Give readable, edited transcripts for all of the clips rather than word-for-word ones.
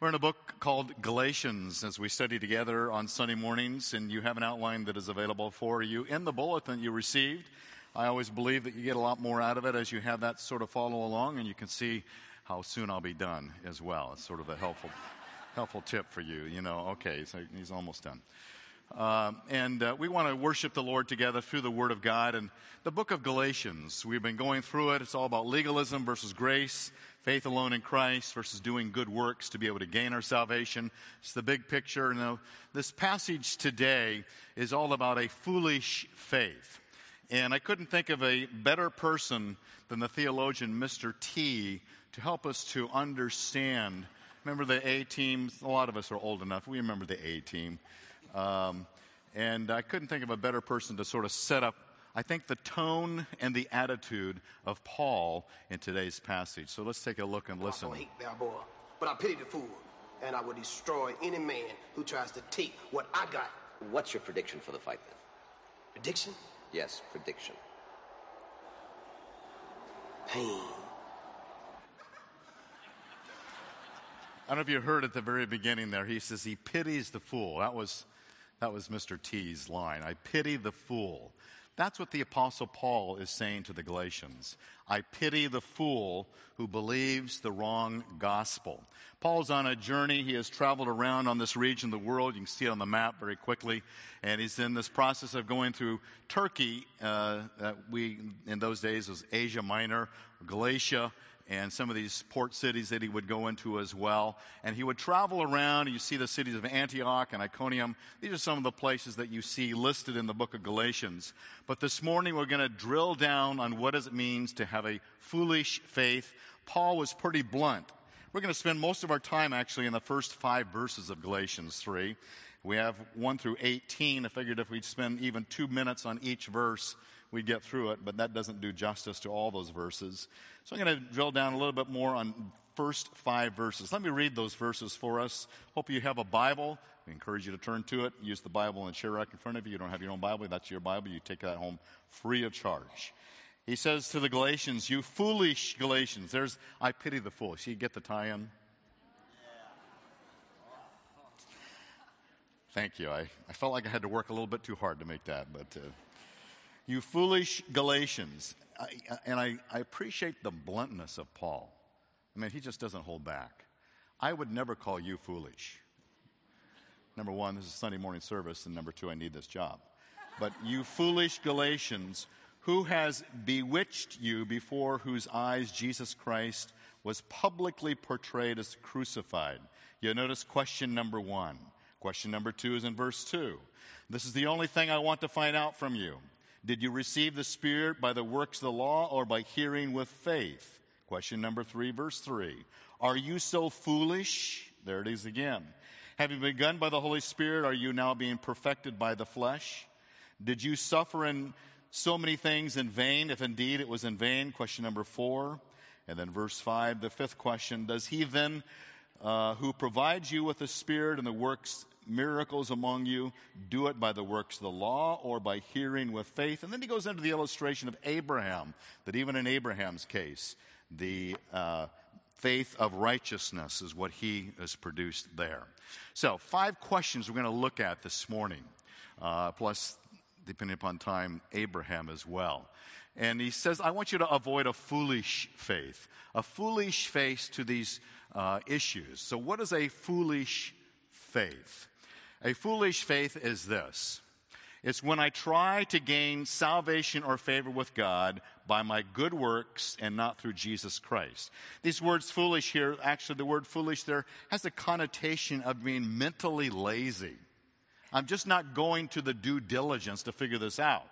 We're in a book called Galatians as we study together on Sunday mornings, and you have an outline that is available for you in the bulletin you received. I always believe that you get a lot more out of it as you have that sort of follow along, and you can see how soon I'll be done as well. It's sort of a helpful tip for you. You know, okay, so he's almost done. We want to worship the Lord together through the Word of God. And the book of Galatians, we've been going through it. It's all about legalism versus grace, faith alone in Christ versus doing good works to be able to gain our salvation. It's the big picture. Now, this passage today is all about a foolish faith. And I couldn't think of a better person than the theologian Mr. T to help us to understand. Remember the A Team? A lot of us are old enough. We remember the A Team. And I couldn't think of a better person to sort of set up, I think, the tone and the attitude of Paul in today's passage. So let's take a look and listen. I don't hate Balboa, but I pity the fool, and I will destroy any man who tries to take what I got. What's your prediction for the fight, then? Prediction? Yes, prediction. Pain. I don't know if you heard at the very beginning there, he says he pities the fool. That was Mr. T's line. I pity the fool. That's what the Apostle Paul is saying to the Galatians. I pity the fool who believes the wrong gospel. Paul's on a journey. He has traveled around on this region of the world. You can see it on the map very quickly. And he's in this process of going through Turkey. We in those days was Asia Minor, Galatia, and some of these port cities that he would go into as well. And he would travel around. You see the cities of Antioch and Iconium. These are some of the places that you see listed in the book of Galatians. But this morning we're going to drill down on what it means to have a foolish faith. Paul was pretty blunt. We're going to spend most of our time actually in the first 5 verses of Galatians 3. We have 1 through 18. I figured if we'd spend even 2 minutes on each verse, we'd get through it, but that doesn't do justice to all those verses. So I'm going to drill down a little bit more on first 5 verses. Let me read those verses for us. Hope you have a Bible. We encourage you to turn to it. Use the Bible and share rack in front of you. You don't have your own Bible. That's your Bible. You take that home free of charge. He says to the Galatians, you foolish Galatians. There's, I pity the foolish. You get the tie-in? Thank you. I felt like I had to work a little bit too hard to make that, but... You foolish Galatians. I appreciate the bluntness of Paul. I mean, he just doesn't hold back. I would never call you foolish. Number one, this is a Sunday morning service, and number two, I need this job. But you foolish Galatians, who has bewitched you before whose eyes Jesus Christ was publicly portrayed as crucified? You'll notice question number 1. Question number 2 is in verse 2. This is the only thing I want to find out from you. Did you receive the Spirit by the works of the law or by hearing with faith? Question number 3, verse 3. Are you so foolish? There it is again. Having begun by the Holy Spirit, are you now being perfected by the flesh? Did you suffer in so many things in vain, if indeed it was in vain? Question number 4. And then verse 5, the 5th question. Does he then who provides you with the Spirit and the works miracles among you, do it by the works of the law or by hearing with faith? And then he goes into the illustration of Abraham, that even in Abraham's case, the faith of righteousness is what he has produced there. So 5 questions we're going to look at this morning, plus, depending upon time, Abraham as well. And he says, I want you to avoid a foolish faith to these issues. So what is a foolish faith? A foolish faith is this. It's when I try to gain salvation or favor with God by my good works and not through Jesus Christ. These words foolish here, actually the word foolish there has a connotation of being mentally lazy. I'm just not going to the due diligence to figure this out.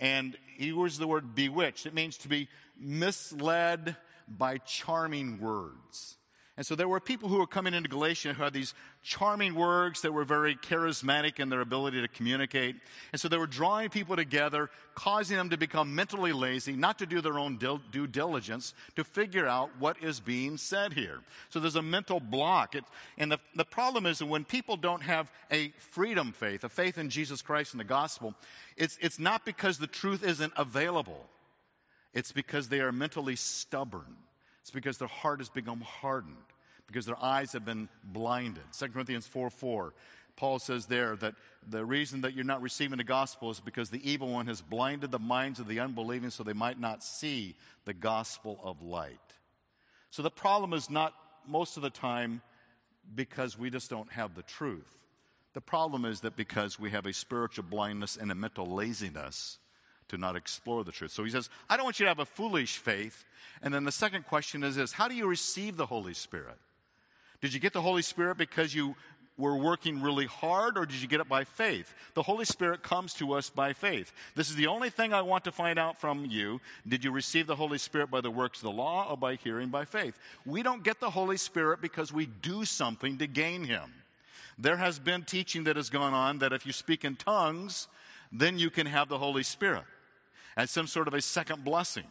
And he uses the word bewitched. It means to be misled by charming words. And so there were people who were coming into Galatia who had these charming words that were very charismatic in their ability to communicate. And so they were drawing people together, causing them to become mentally lazy, not to do their own due diligence, to figure out what is being said here. So there's a mental block. And the problem is that when people don't have a freedom faith, a faith in Jesus Christ and the gospel, it's not because the truth isn't available. It's because they are mentally stubborn. It's because their heart has become hardened. because their eyes have been blinded. 2 Corinthians 4:4, Paul says there that the reason that you're not receiving the gospel is because the evil one has blinded the minds of the unbelieving so they might not see the gospel of light. So the problem is not most of the time because we just don't have the truth. The problem is that because we have a spiritual blindness and a mental laziness to not explore the truth. So he says, I don't want you to have a foolish faith. And then the second question is this: how do you receive the Holy Spirit? Did you get the Holy Spirit because you were working really hard, or did you get it by faith? The Holy Spirit comes to us by faith. This is the only thing I want to find out from you. Did you receive the Holy Spirit by the works of the law or by hearing by faith? We don't get the Holy Spirit because we do something to gain him. There has been teaching that has gone on that if you speak in tongues, then you can have the Holy Spirit as some sort of a second blessing.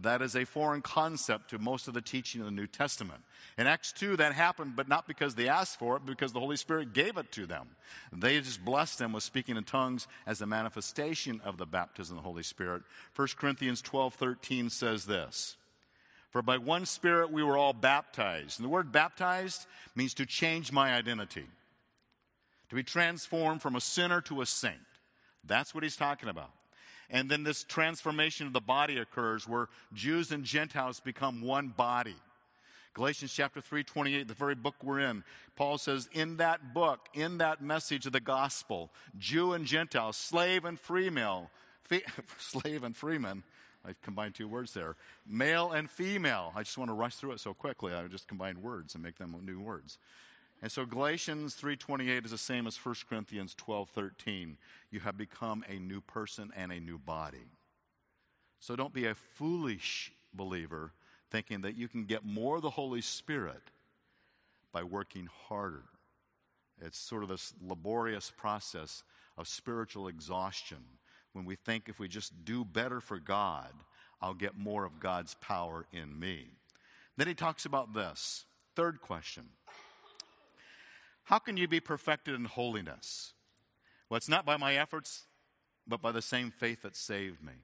That is a foreign concept to most of the teaching of the New Testament. In Acts 2, that happened, but not because they asked for it, because the Holy Spirit gave it to them. They just blessed them with speaking in tongues as a manifestation of the baptism of the Holy Spirit. 1 Corinthians 12:13 says this: for by one Spirit we were all baptized. And the word baptized means to change my identity, to be transformed from a sinner to a saint. That's what he's talking about. And then this transformation of the body occurs where Jews and Gentiles become one body. Galatians chapter 3:28, the very book we're in, Paul says, in that book, in that message of the gospel, Jew and Gentile, slave and freeman, I combined two words there, male and female. I just want to rush through it so quickly. I just combined words and make them new words. And so Galatians 3:28 is the same as 1 Corinthians 12:13. You have become a new person and a new body. So don't be a foolish believer thinking that you can get more of the Holy Spirit by working harder. It's sort of this laborious process of spiritual exhaustion when we think if we just do better for God, I'll get more of God's power in me. Then he talks about this. Third question: how can you be perfected in holiness? Well, it's not by my efforts, but by the same faith that saved me.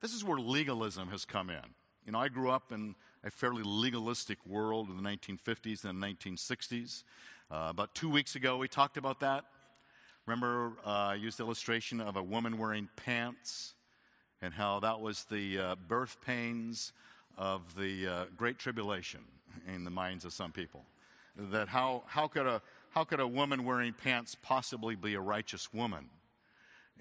This is where legalism has come in. You know, I grew up in a fairly legalistic world in the 1950s and 1960s. About 2 weeks ago, we talked about that. Remember, I used the illustration of a woman wearing pants and how that was the birth pains of the Great Tribulation in the minds of some people. That how could a woman wearing pants possibly be a righteous woman?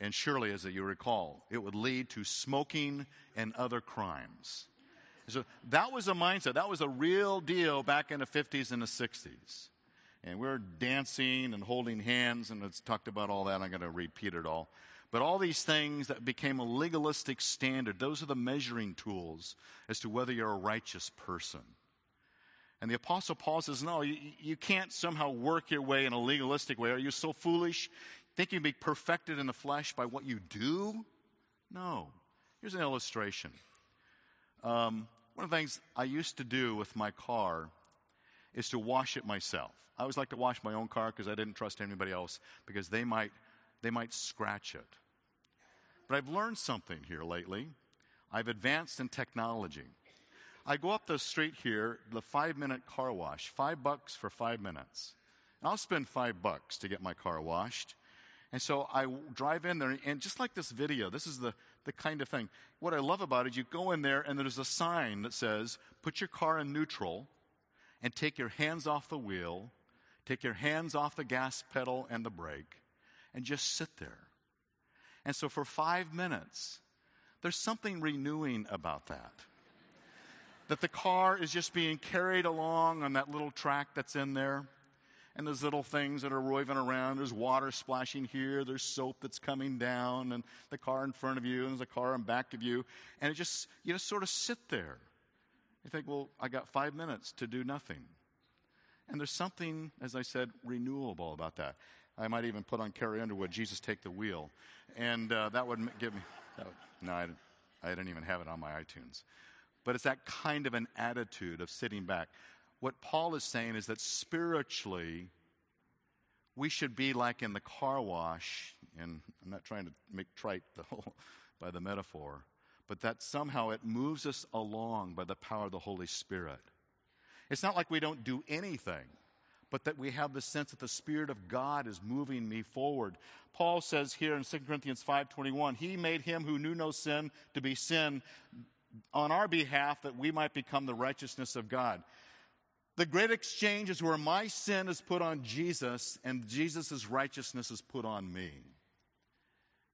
And surely, as you recall, it would lead to smoking and other crimes. So that was a mindset. That was a real deal back in the 50s and the 60s. And we were dancing and holding hands, and it's talked about all that. I'm going to repeat it all. But all these things that became a legalistic standard, those are the measuring tools as to whether you're a righteous person. And the Apostle Paul says, no, you can't somehow work your way in a legalistic way. Are you so foolish? Think you can be perfected in the flesh by what you do? No. Here's an illustration. One of the things I used to do with my car is to wash it myself. I always like to wash my own car because I didn't trust anybody else because they might scratch it. But I've learned something here lately. I've advanced in technology. I go up the street here, the 5-minute car wash, $5 for 5 minutes. And I'll spend $5 to get my car washed. And so I drive in there, and just like this video, this is the kind of thing. What I love about it, you go in there, and there's a sign that says, put your car in neutral and take your hands off the wheel, take your hands off the gas pedal and the brake, and just sit there. And so for 5 minutes, there's something renewing about that. That the car is just being carried along on that little track that's in there. And there's little things that are roving around. There's water splashing here. There's soap that's coming down. And the car in front of you. And there's a car in back of you. And it just, you just sort of sit there. You think, well, I got 5 minutes to do nothing. And there's something, as I said, renewable about that. I might even put on Carrie Underwood, Jesus Take the Wheel. And that would give me, I didn't even have it on my iTunes. But it's that kind of an attitude of sitting back. What Paul is saying is that spiritually, we should be like in the car wash, and I'm not trying to make trite the whole by the metaphor, but that somehow it moves us along by the power of the Holy Spirit. It's not like we don't do anything, but that we have the sense that the Spirit of God is moving me forward. Paul says here in 2 Corinthians 5:21, he made him who knew no sin to be sin on our behalf that we might become the righteousness of God. The great exchange is where my sin is put on Jesus and Jesus' righteousness is put on me.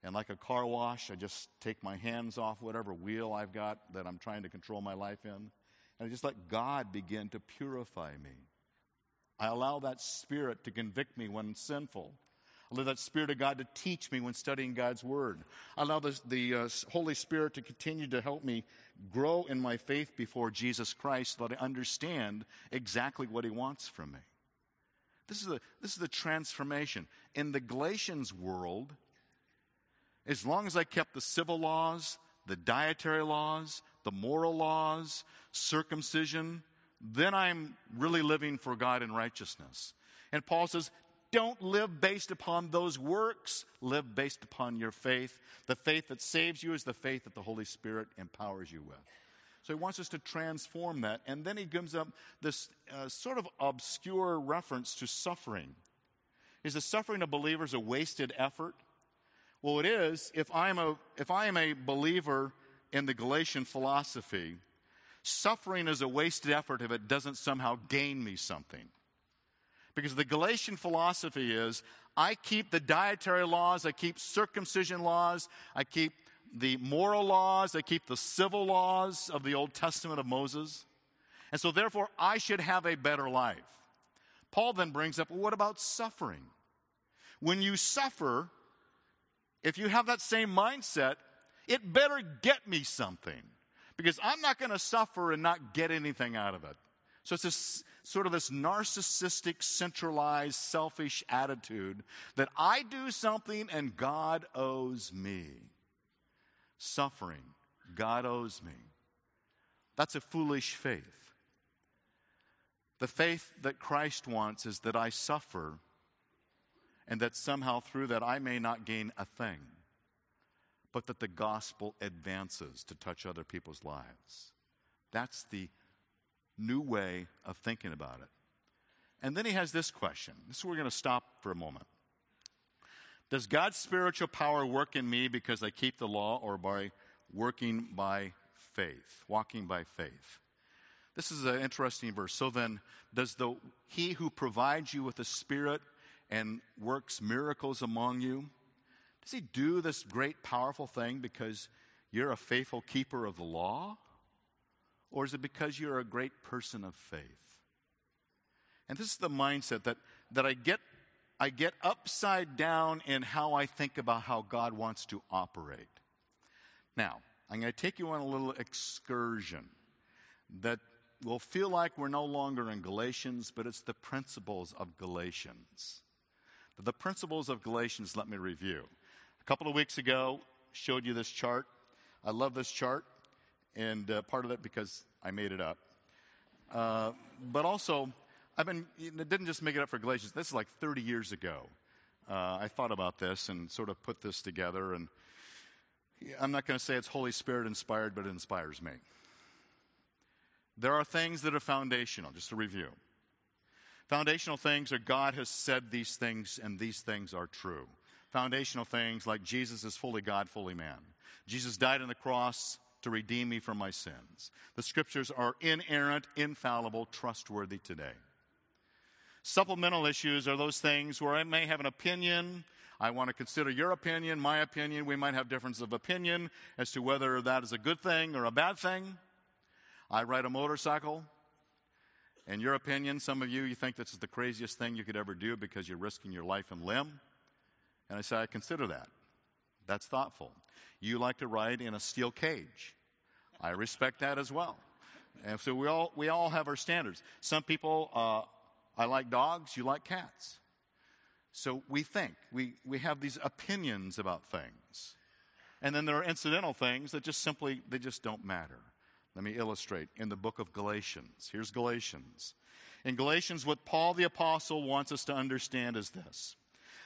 And like a car wash, I just take my hands off whatever wheel I've got that I'm trying to control my life in, and I just let God begin to purify me. I allow that Spirit to convict me when sinful. I allow that Spirit of God to teach me when studying God's Word. I allow the Holy Spirit to continue to help me grow in my faith before Jesus Christ so that I understand exactly what He wants from me. This is the transformation. In the Galatians world, as long as I kept the civil laws, the dietary laws, the moral laws, circumcision, then I'm really living for God in righteousness. And Paul says, don't live based upon those works. Live based upon your faith. The faith that saves you is the faith that the Holy Spirit empowers you with. So he wants us to transform that. And then he gives up this sort of obscure reference to suffering. Is the suffering of believers a wasted effort? Well, it is if I am a believer in the Galatian philosophy, suffering is a wasted effort if it doesn't somehow gain me something. Because the Galatian philosophy is, I keep the dietary laws, I keep circumcision laws, I keep the moral laws, I keep the civil laws of the Old Testament of Moses. And so therefore, I should have a better life. Paul then brings up, well, what about suffering? When you suffer, if you have that same mindset, it better get me something, because I'm not going to suffer and not get anything out of it. So it's this sort of this narcissistic, centralized, selfish attitude that I do something and God owes me. Suffering, God owes me. That's a foolish faith. The faith that Christ wants is that I suffer and that somehow through that I may not gain a thing, but that the gospel advances to touch other people's lives. That's the new way of thinking about it. And then he has this question. This is where we're going to stop for a moment. Does God's spiritual power work in me because I keep the law or by working by faith, walking by faith? This is an interesting verse. So then, does he who provides you with the Spirit and works miracles among you, does he do this great, powerful thing because you're a faithful keeper of the law? Or is it because you're a great person of faith? And this is the mindset that I get upside down in how I think about how God wants to operate. Now, I'm going to take you on a little excursion that will feel like we're no longer in Galatians, but it's the principles of Galatians. The principles of Galatians, let me review. A couple of weeks ago, showed you this chart. I love this chart, and part of it because I made it up. But also, I didn't just make it up for Galatians. This is like 30 years ago. I thought about this and sort of put this together, and I'm not going to say it's Holy Spirit inspired, but it inspires me. There are things that are foundational, just to review. Foundational things are God has said these things and these things are true. Foundational things like Jesus is fully God, fully man. Jesus died on the cross to redeem me from my sins. The scriptures are inerrant, infallible, trustworthy today. Supplemental issues are those things where I may have an opinion. I want to consider your opinion, my opinion. We might have differences of opinion as to whether that is a good thing or a bad thing. I ride a motorcycle. In your opinion, some of you think this is the craziest thing you could ever do because you're risking your life and limb. And I say, I consider that. That's thoughtful. You like to ride in a steel cage. I respect that as well. And so we all have our standards. Some people, I like dogs, you like cats. So we think. We have these opinions about things. And then there are incidental things that just simply, they just don't matter. Let me illustrate in the book of Galatians. Here's Galatians. In Galatians, what Paul the Apostle wants us to understand is this.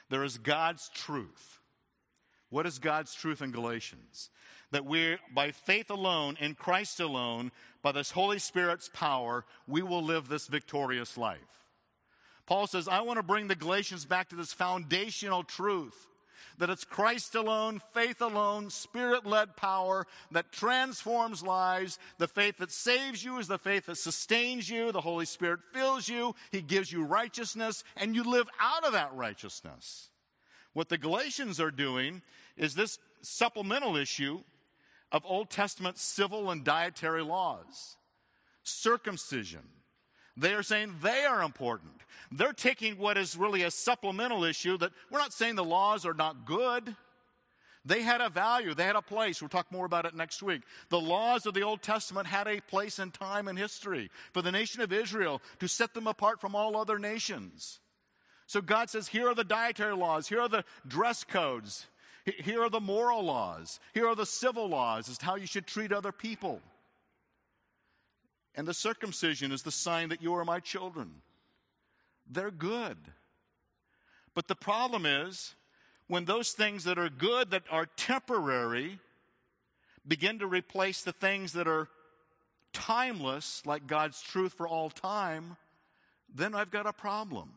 There is God's truth. What is God's truth in Galatians? That we're, by faith alone, in Christ alone, by this Holy Spirit's power, we will live this victorious life. Paul says, I want to bring the Galatians back to this foundational truth, that it's Christ alone, faith alone, Spirit-led power that transforms lives. The faith that saves you is the faith that sustains you. The Holy Spirit fills you. He gives you righteousness, and you live out of that righteousness. What the Galatians are doing is this supplemental issue of Old Testament civil and dietary laws, circumcision. They are saying they are important. They're taking what is really a supplemental issue that we're not saying the laws are not good. They had a value. They had a place. We'll talk more about it next week. The laws of the Old Testament had a place in time and history for the nation of Israel to set them apart from all other nations. So God says, here are the dietary laws. Here are the dress codes. Here are the moral laws. Here are the civil laws as to how you should treat other people. And the circumcision is the sign that you are my children. They're good. But the problem is when those things that are good, that are temporary, begin to replace the things that are timeless, like God's truth for all time, then I've got a problem.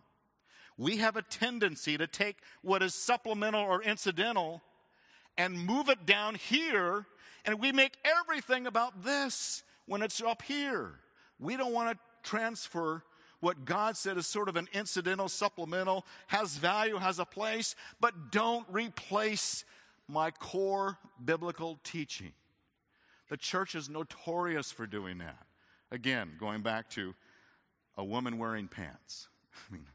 We have a tendency to take what is supplemental or incidental and move it down here, and we make everything about this when it's up here. We don't want to transfer what God said is sort of an incidental, supplemental, has value, has a place, but don't replace my core biblical teaching. The church is notorious for doing that. Again, going back to a woman wearing pants. I mean,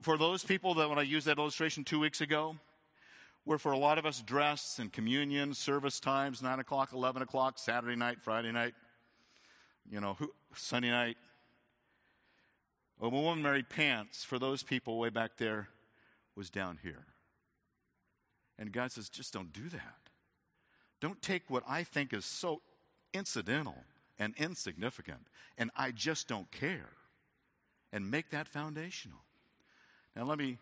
for those people that, when I used that illustration 2 weeks ago, where for a lot of us dress and communion, service times, 9 o'clock, 11 o'clock, Saturday night, Friday night, Sunday night. A woman married pants, for those people way back there, was down here. And God says, just don't do that. Don't take what I think is so incidental and insignificant, and I just don't care, and make that foundational. Now let me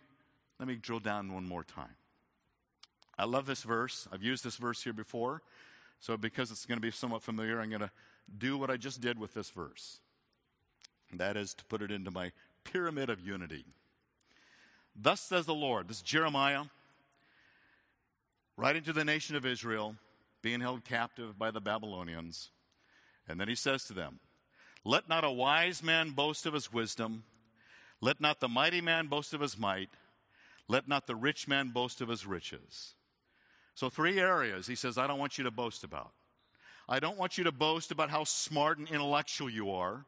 drill down one more time. I love this verse. I've used this verse here before. So because it's going to be somewhat familiar, I'm going to do what I just did with this verse. And that is to put it into my pyramid of unity. Thus says the Lord. This is Jeremiah writing to the nation of Israel, being held captive by the Babylonians. And then he says to them, let not a wise man boast of his wisdom. Let not the mighty man boast of his might. Let not the rich man boast of his riches. So 3 areas he says, I don't want you to boast about. I don't want you to boast about how smart and intellectual you are.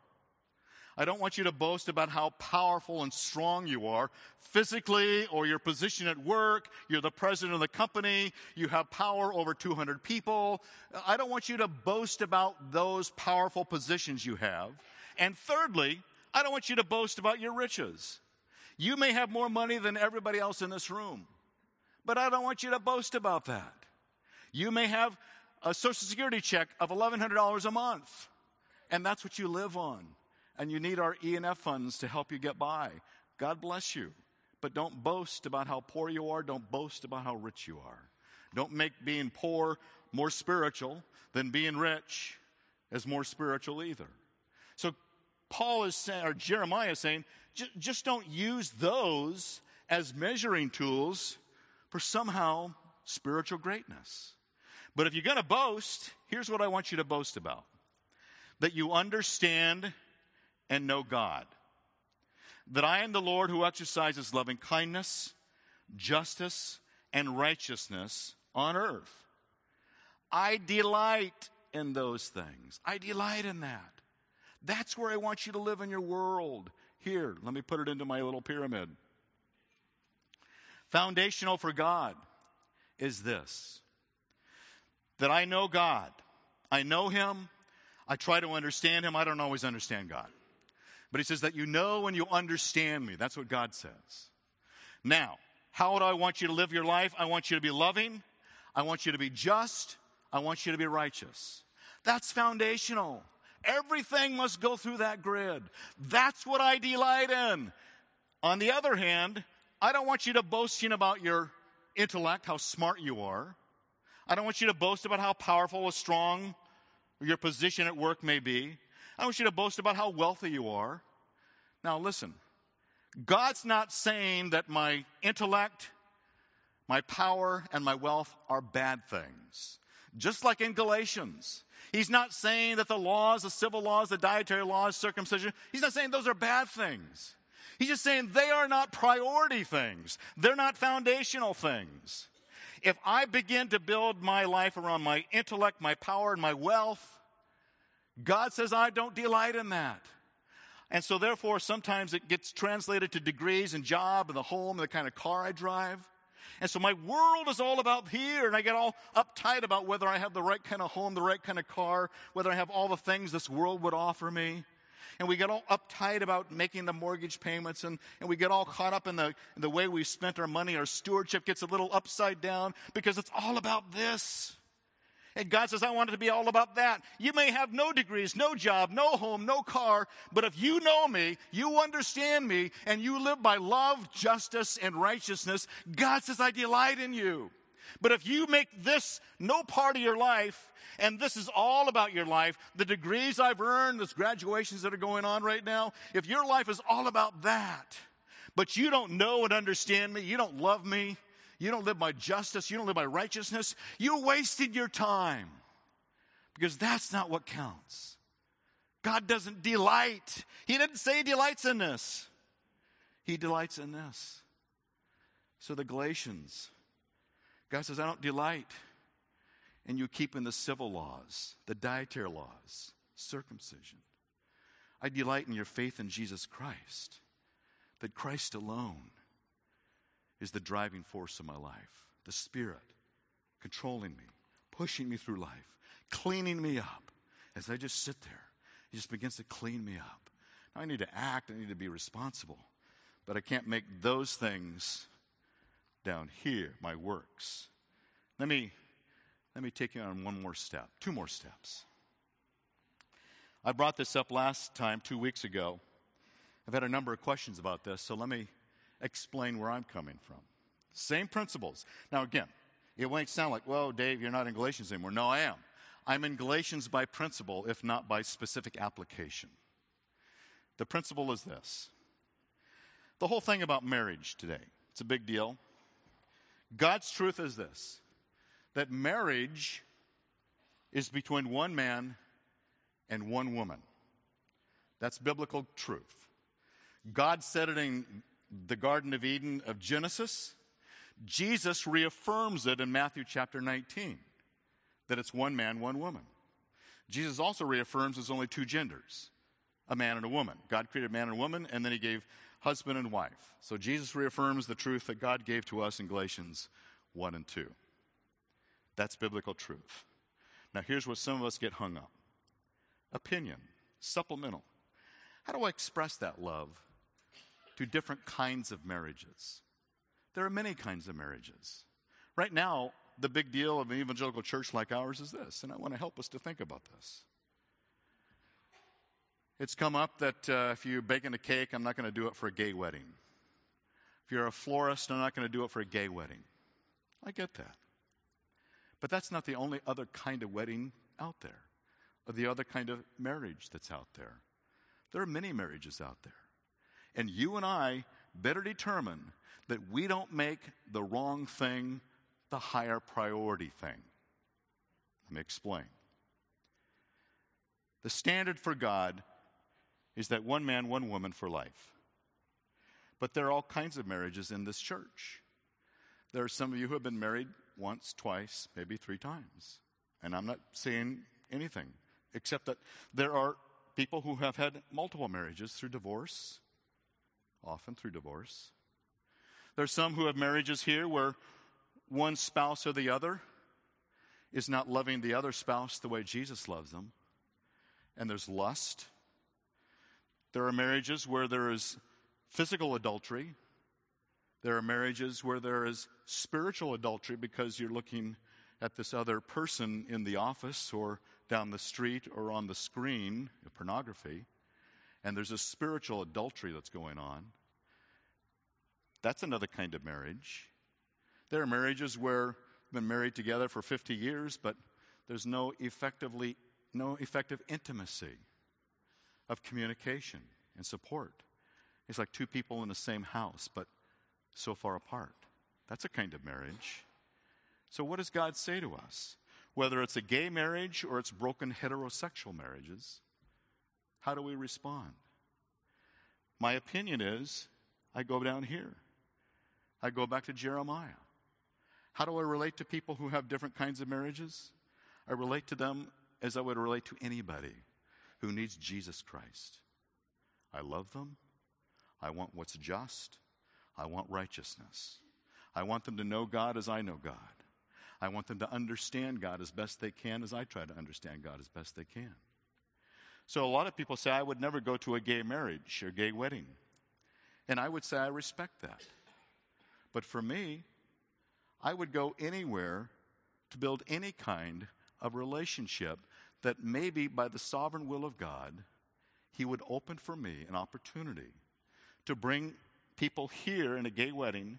I don't want you to boast about how powerful and strong you are physically, or your position at work. You're the president of the company. You have power over 200 people. I don't want you to boast about those powerful positions you have. And thirdly, I don't want you to boast about your riches. You may have more money than everybody else in this room, but I don't want you to boast about that. You may have a Social Security check of $1,100 a month, and that's what you live on, and you need our E&F funds to help you get by. God bless you, but don't boast about how poor you are. Don't boast about how rich you are. Don't make being poor more spiritual than being rich is more spiritual either. So Paul is saying, or Jeremiah is saying, just don't use those as measuring tools for somehow spiritual greatness. But if you're going to boast, here's what I want you to boast about. That you understand and know God. That I am the Lord who exercises loving kindness, justice, and righteousness on earth. I delight in those things. I delight in that. That's where I want you to live in your world. Here, let me put it into my little pyramid. Foundational for God is this, that I know God. I know him. I try to understand him. I don't always understand God. But he says that you know and you understand me. That's what God says. Now, how do I want you to live your life? I want you to be loving. I want you to be just. I want you to be righteous. That's foundational. Everything must go through that grid. That's what I delight in. On the other hand, I don't want you to boast about your intellect, how smart you are. I don't want you to boast about how powerful or strong your position at work may be. I want you to boast about how wealthy you are. Now listen, God's not saying that my intellect, my power, and my wealth are bad things. Just like in Galatians, he's not saying that the laws, the civil laws, the dietary laws, circumcision, he's not saying those are bad things. He's just saying they are not priority things. They're not foundational things. If I begin to build my life around my intellect, my power, and my wealth, God says I don't delight in that. And so therefore, sometimes it gets translated to degrees and job and the home and the kind of car I drive. And so my world is all about here, and I get all uptight about whether I have the right kind of home, the right kind of car, whether I have all the things this world would offer me. And we get all uptight about making the mortgage payments, and we get all caught up in the way we've spent our money. Our stewardship gets a little upside down because it's all about this. And God says, I want it to be all about that. You may have no degrees, no job, no home, no car, but if you know me, you understand me, and you live by love, justice, and righteousness, God says, I delight in you. But if you make this no part of your life, and this is all about your life, the degrees I've earned, the graduations that are going on right now, if your life is all about that, but you don't know and understand me, you don't love me, you don't live by justice, you don't live by righteousness, you wasted your time. Because that's not what counts. God doesn't delight. He didn't say he delights in this. He delights in this. So the Galatians, God says, I don't delight in you keeping the civil laws, the dietary laws, circumcision. I delight in your faith in Jesus Christ, that Christ alone is the driving force of my life, the Spirit controlling me, pushing me through life, cleaning me up. As I just sit there, he just begins to clean me up. Now I need to act, I need to be responsible, but I can't make those things down here, my works. Let me take you on one more step, two more steps. I brought this up last time, 2 weeks ago. I've had a number of questions about this, so let me explain where I'm coming from. Same principles. Now again, it might sound like, well, Dave, you're not in Galatians anymore. No, I am. I'm in Galatians by principle, if not by specific application. The principle is this. The whole thing about marriage today, it's a big deal. God's truth is this, that marriage is between one man and one woman. That's biblical truth. God said it in the Garden of Eden of Genesis. Jesus reaffirms it in Matthew chapter 19, that it's one man, one woman. Jesus also reaffirms there's only two genders, a man and a woman. God created man and woman, and then he gave husband and wife. So Jesus reaffirms the truth that God gave to us in Galatians 1 and 2. That's biblical truth. Now here's where some of us get hung up. Opinion, supplemental. How do I express that love to different kinds of marriages? There are many kinds of marriages. Right now, the big deal of an evangelical church like ours is this, and I want to help us to think about this. It's come up that if you're baking a cake, I'm not going to do it for a gay wedding. If you're a florist, I'm not going to do it for a gay wedding. I get that. But that's not the only other kind of wedding out there, or the other kind of marriage that's out there. There are many marriages out there. And you and I better determine that we don't make the wrong thing the higher priority thing. Let me explain. The standard for God is that one man, one woman for life. But there are all kinds of marriages in this church. There are some of you who have been married once, twice, maybe three times. And I'm not saying anything, except that there are people who have had multiple marriages through divorce, often through divorce. There are some who have marriages here where one spouse or the other is not loving the other spouse the way Jesus loves them, and there's lust. There are marriages where there is physical adultery. There are marriages where there is spiritual adultery because you're looking at this other person in the office or down the street or on the screen, pornography. And there's a spiritual adultery that's going on. That's another kind of marriage. There are marriages where they've been married together for 50 years, but there's no effective intimacy of communication and support. It's like two people in the same house, but so far apart. That's a kind of marriage. So what does God say to us? Whether it's a gay marriage or it's broken heterosexual marriages, how do we respond? My opinion is, I go down here. I go back to Jeremiah. How do I relate to people who have different kinds of marriages? I relate to them as I would relate to anybody who needs Jesus Christ. I love them. I want what's just. I want righteousness. I want them to know God as I know God. I want them to understand God as best they can as I try to understand God as best they can. So a lot of people say, I would never go to a gay marriage or gay wedding. And I would say I respect that. But for me, I would go anywhere to build any kind of relationship that maybe by the sovereign will of God, He would open for me an opportunity to bring people here in a gay wedding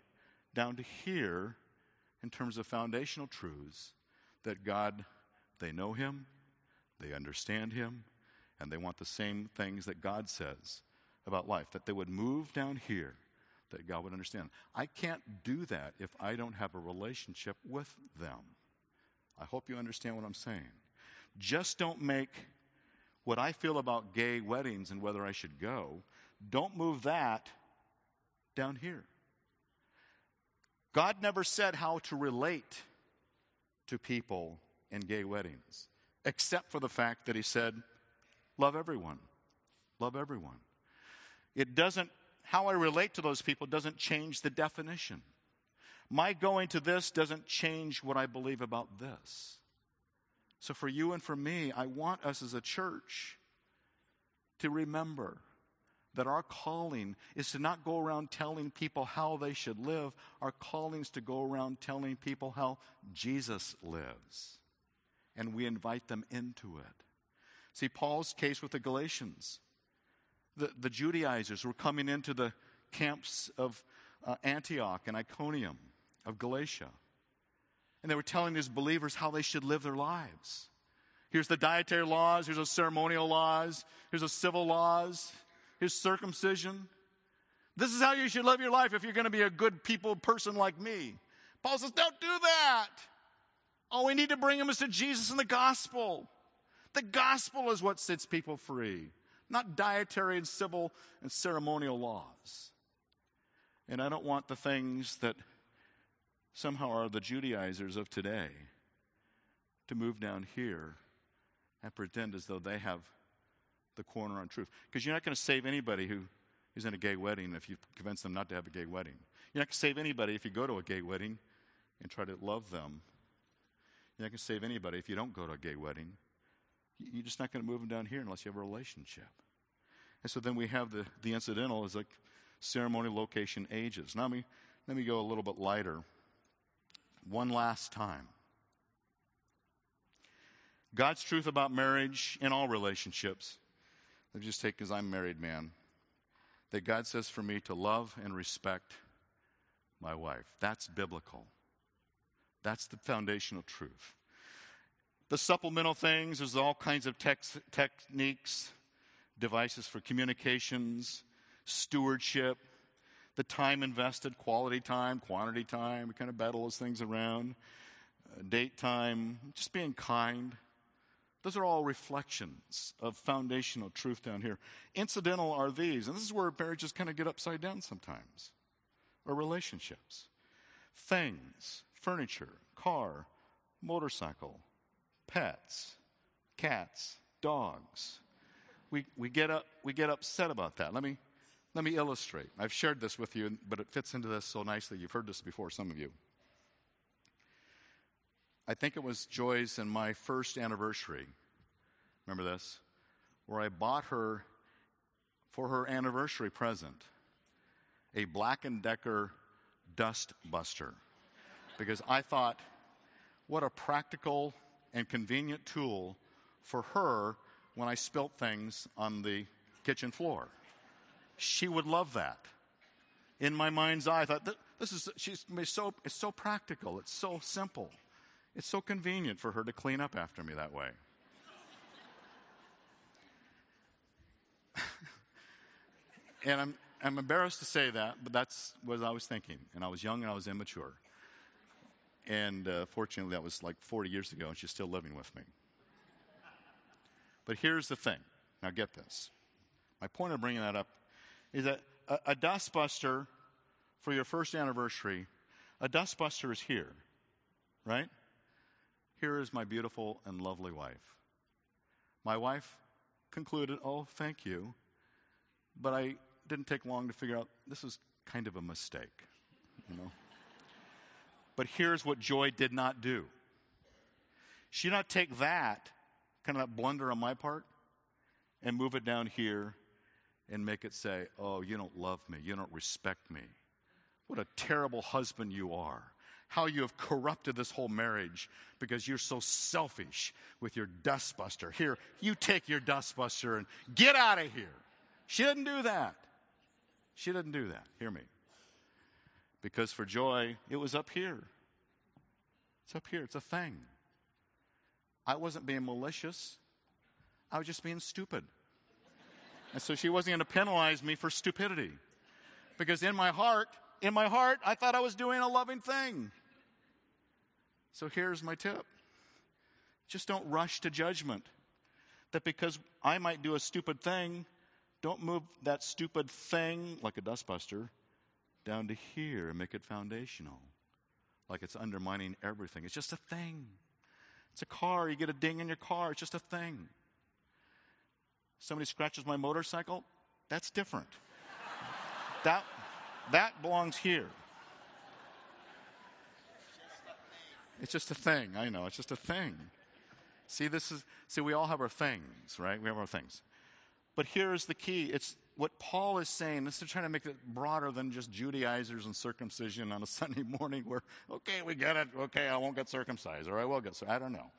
down to here in terms of foundational truths that God, they know Him, they understand Him, and they want the same things that God says about life, that they would move down here, that God would understand. I can't do that if I don't have a relationship with them. I hope you understand what I'm saying. Just don't make what I feel about gay weddings and whether I should go, don't move that down here. God never said how to relate to people in gay weddings, except for the fact that He said, love everyone. Love everyone. It doesn't, how I relate to those people doesn't change the definition. My going to this doesn't change what I believe about this. So for you and for me, I want us as a church to remember that our calling is to not go around telling people how they should live. Our calling is to go around telling people how Jesus lives. And we invite them into it. See, Paul's case with the Galatians. The Judaizers were coming into the camps of Antioch and Iconium of Galatia. And they were telling these believers how they should live their lives. Here's the dietary laws. Here's the ceremonial laws. Here's the civil laws. His circumcision. This is how you should live your life if you're going to be a good people person like me. Paul says, don't do that. All we need to bring them is to Jesus and the gospel. The gospel is what sets people free, not dietary and civil and ceremonial laws. And I don't want the things that somehow are the Judaizers of today to move down here and pretend as though they have the corner on truth. Because you're not going to save anybody who is in a gay wedding if you convince them not to have a gay wedding. You're not going to save anybody if you go to a gay wedding and try to love them. You're not going to save anybody if you don't go to a gay wedding. You're just not going to move them down here unless you have a relationship. And so then we have the incidental is like ceremony, location, ages. Now let me go a little bit lighter. One last time. God's truth about marriage in all relationships. Let me just take, because I'm a married man, that God says for me to love and respect my wife. That's biblical. That's the foundational truth. The supplemental things, there's all kinds of techniques, devices for communications, stewardship, the time invested, quality time, quantity time. We kind of battle those things around. Date time, just being kind. Those are all reflections of foundational truth down here. Incidental are these, and this is where marriages kind of get upside down sometimes, or relationships. Things, furniture, car, motorcycle, pets, cats, dogs. We get upset about that. Let me illustrate. I've shared this with you, but it fits into this so nicely. You've heard this before, some of you. I think it was Joy's and my first anniversary, remember this, where I bought her, for her anniversary present, a Black & Decker dust buster. Because I thought, what a practical and convenient tool for her when I spilt things on the kitchen floor. She would love that. in my mind's eye, I thought, it's so practical. It's so simple. It's so convenient for her to clean up after me that way. And I'm embarrassed to say that, but that's what I was thinking. And I was young and I was immature. And fortunately, that was like 40 years ago, and she's still living with me. But here's the thing. Now get this. My point of bringing that up is that a dustbuster for your first anniversary, a dustbuster is here, right? Here is my beautiful and lovely wife. My wife concluded, oh, thank you. But I didn't take long to figure out this was kind of a mistake, you know. But here's what Joy did not do. She did not take that, kind of that blunder on my part, and move it down here and make it say, oh, you don't love me. You don't respect me. What a terrible husband you are. How you have corrupted this whole marriage because you're so selfish with your dustbuster. Here, you take your dustbuster and get out of here. She didn't do that. She didn't do that. Hear me. Because for Joy, it was up here. It's up here. It's a thing. I wasn't being malicious. I was just being stupid. And so she wasn't going to penalize me for stupidity. Because in my heart, I thought I was doing a loving thing. So here's my tip. Just don't rush to judgment. That because I might do a stupid thing, don't move that stupid thing, like a dustbuster, down to here and make it foundational. Like it's undermining everything. It's just a thing. It's a car. You get a ding in your car. It's just a thing. Somebody scratches my motorcycle. That's different. That belongs here. It's just a thing. I know. It's just a thing. See, we all have our things, right? We have our things. But here's the key. It's what Paul is saying. This is trying to make it broader than just Judaizers and circumcision on a Sunday morning where, okay, we get it. Okay, I won't get circumcised, or I will get circumcised. I don't know.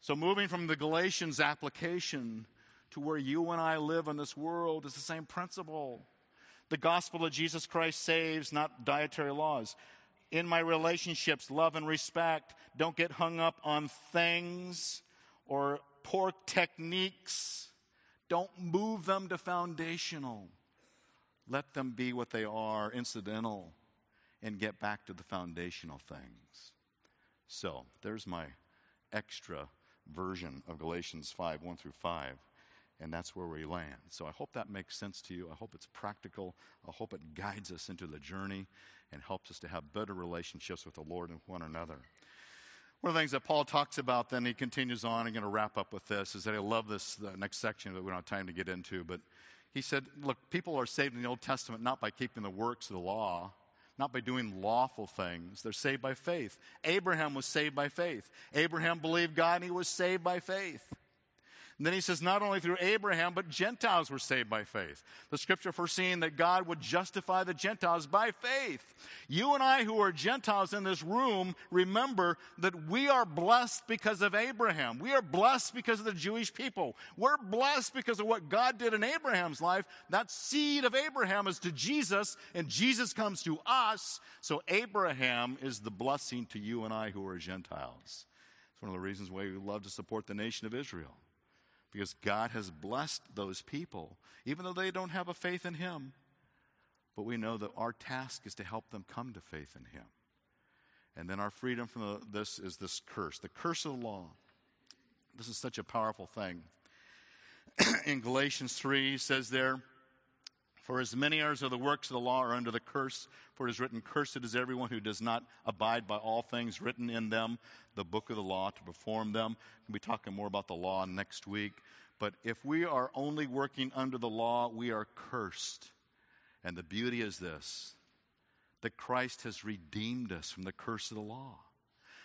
So moving from the Galatians application to where you and I live in this world is the same principle. The gospel of Jesus Christ saves, not dietary laws. In my relationships, love and respect. Don't get hung up on things or poor techniques. Don't move them to foundational. Let them be what they are, incidental, and get back to the foundational things. So there's my extra version of Galatians 5:1 through 5, and that's where we land. So I hope that makes sense to you. I hope it's practical. I hope it guides us into the journey and helps us to have better relationships with the Lord and one another. One of the things that Paul talks about, then he continues on, I'm going to wrap up with this, is that I love this next section that we don't have time to get into, but he said, look, people are saved in the Old Testament not by keeping the works of the law, not by doing lawful things. They're saved by faith. Abraham was saved by faith. Abraham believed God and he was saved by faith. And then he says, not only through Abraham, but Gentiles were saved by faith. The scripture foreseeing that God would justify the Gentiles by faith. You and I who are Gentiles in this room, remember that we are blessed because of Abraham. We are blessed because of the Jewish people. We're blessed because of what God did in Abraham's life. That seed of Abraham is to Jesus, and Jesus comes to us. So Abraham is the blessing to you and I who are Gentiles. It's one of the reasons why we love to support the nation of Israel. Because God has blessed those people, even though they don't have a faith in Him. But we know that our task is to help them come to faith in Him. And then our freedom from this is this curse. The curse of the law. This is such a powerful thing. In Galatians 3, he says there, for as many as are the works of the law are under the curse, for it is written, cursed is everyone who does not abide by all things written in them, the book of the law, to perform them. We'll be talking more about the law next week. But if we are only working under the law, we are cursed. And the beauty is this, that Christ has redeemed us from the curse of the law.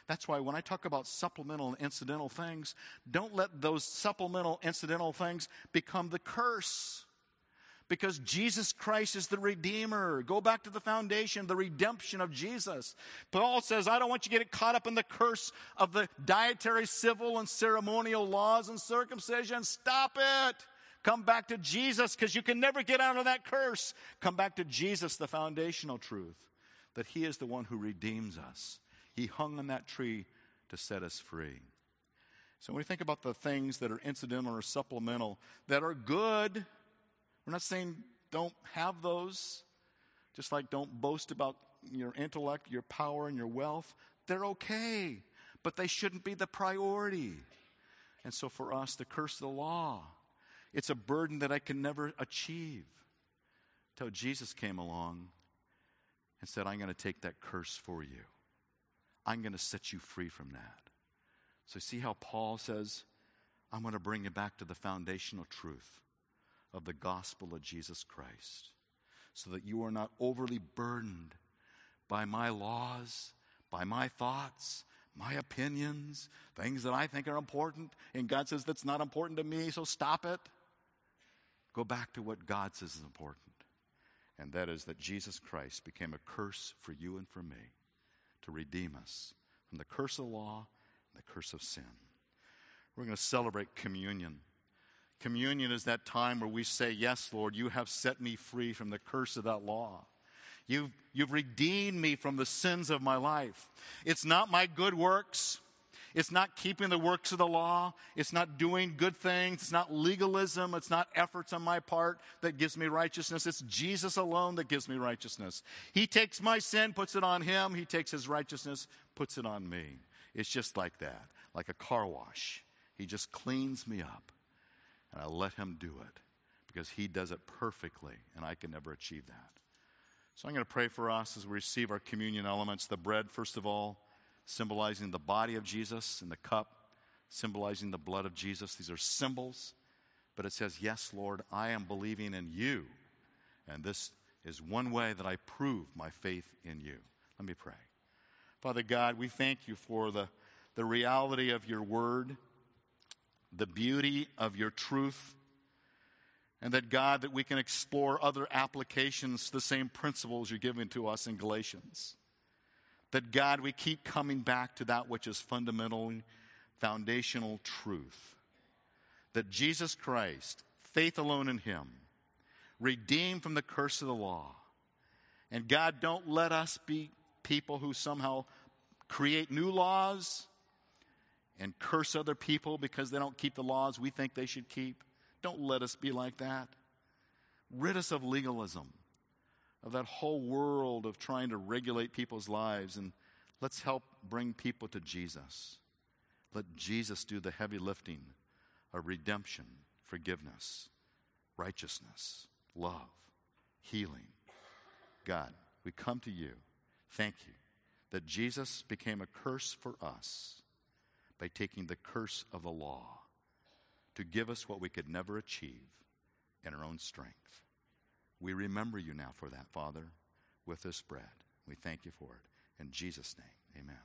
That's why when I talk about supplemental and incidental things, don't let those supplemental incidental things become the curse. Because Jesus Christ is the Redeemer. Go back to the foundation, the redemption of Jesus. Paul says, I don't want you to get caught up in the curse of the dietary, civil, and ceremonial laws and circumcision. Stop it. Come back to Jesus, because you can never get out of that curse. Come back to Jesus, the foundational truth, that he is the one who redeems us. He hung on that tree to set us free. So when we think about the things that are incidental or supplemental, that are good, we're not saying don't have those. Just like don't boast about your intellect, your power, and your wealth. They're okay, but they shouldn't be the priority. And so for us, the curse of the law, it's a burden that I can never achieve. Until Jesus came along and said, I'm going to take that curse for you. I'm going to set you free from that. So see how Paul says, I'm going to bring you back to the foundational truth of the gospel of Jesus Christ, so that you are not overly burdened by my laws, by my thoughts, my opinions, things that I think are important, and God says that's not important to me, so stop it. Go back to what God says is important, and that is that Jesus Christ became a curse for you and for me to redeem us from the curse of law and the curse of sin. We're going to celebrate communion. Communion is that time where we say, yes, Lord, you have set me free from the curse of that law. You've redeemed me from the sins of my life. It's not my good works. It's not keeping the works of the law. It's not doing good things. It's not legalism. It's not efforts on my part that gives me righteousness. It's Jesus alone that gives me righteousness. He takes my sin, puts it on him. He takes his righteousness, puts it on me. It's just like that, like a car wash. He just cleans me up. And I let him do it because he does it perfectly, and I can never achieve that. So I'm going to pray for us as we receive our communion elements. The bread, first of all, symbolizing the body of Jesus, and the cup, symbolizing the blood of Jesus. These are symbols, but it says, yes, Lord, I am believing in you, and this is one way that I prove my faith in you. Let me pray. Father God, we thank you for the reality of your word, the beauty of your truth, and that, God, that we can explore other applications to the same principles you're giving to us in Galatians. That, God, we keep coming back to that which is fundamental, foundational truth. That Jesus Christ, faith alone in him, redeemed from the curse of the law. And, God, don't let us be people who somehow create new laws and curse other people because they don't keep the laws we think they should keep. Don't let us be like that. Rid us of legalism, of that whole world of trying to regulate people's lives, and let's help bring people to Jesus. Let Jesus do the heavy lifting of redemption, forgiveness, righteousness, love, healing. God, we come to you. Thank you that Jesus became a curse for us, by taking the curse of the law to give us what we could never achieve in our own strength. We remember you now for that, Father, with this bread. We thank you for it. In Jesus' name, amen.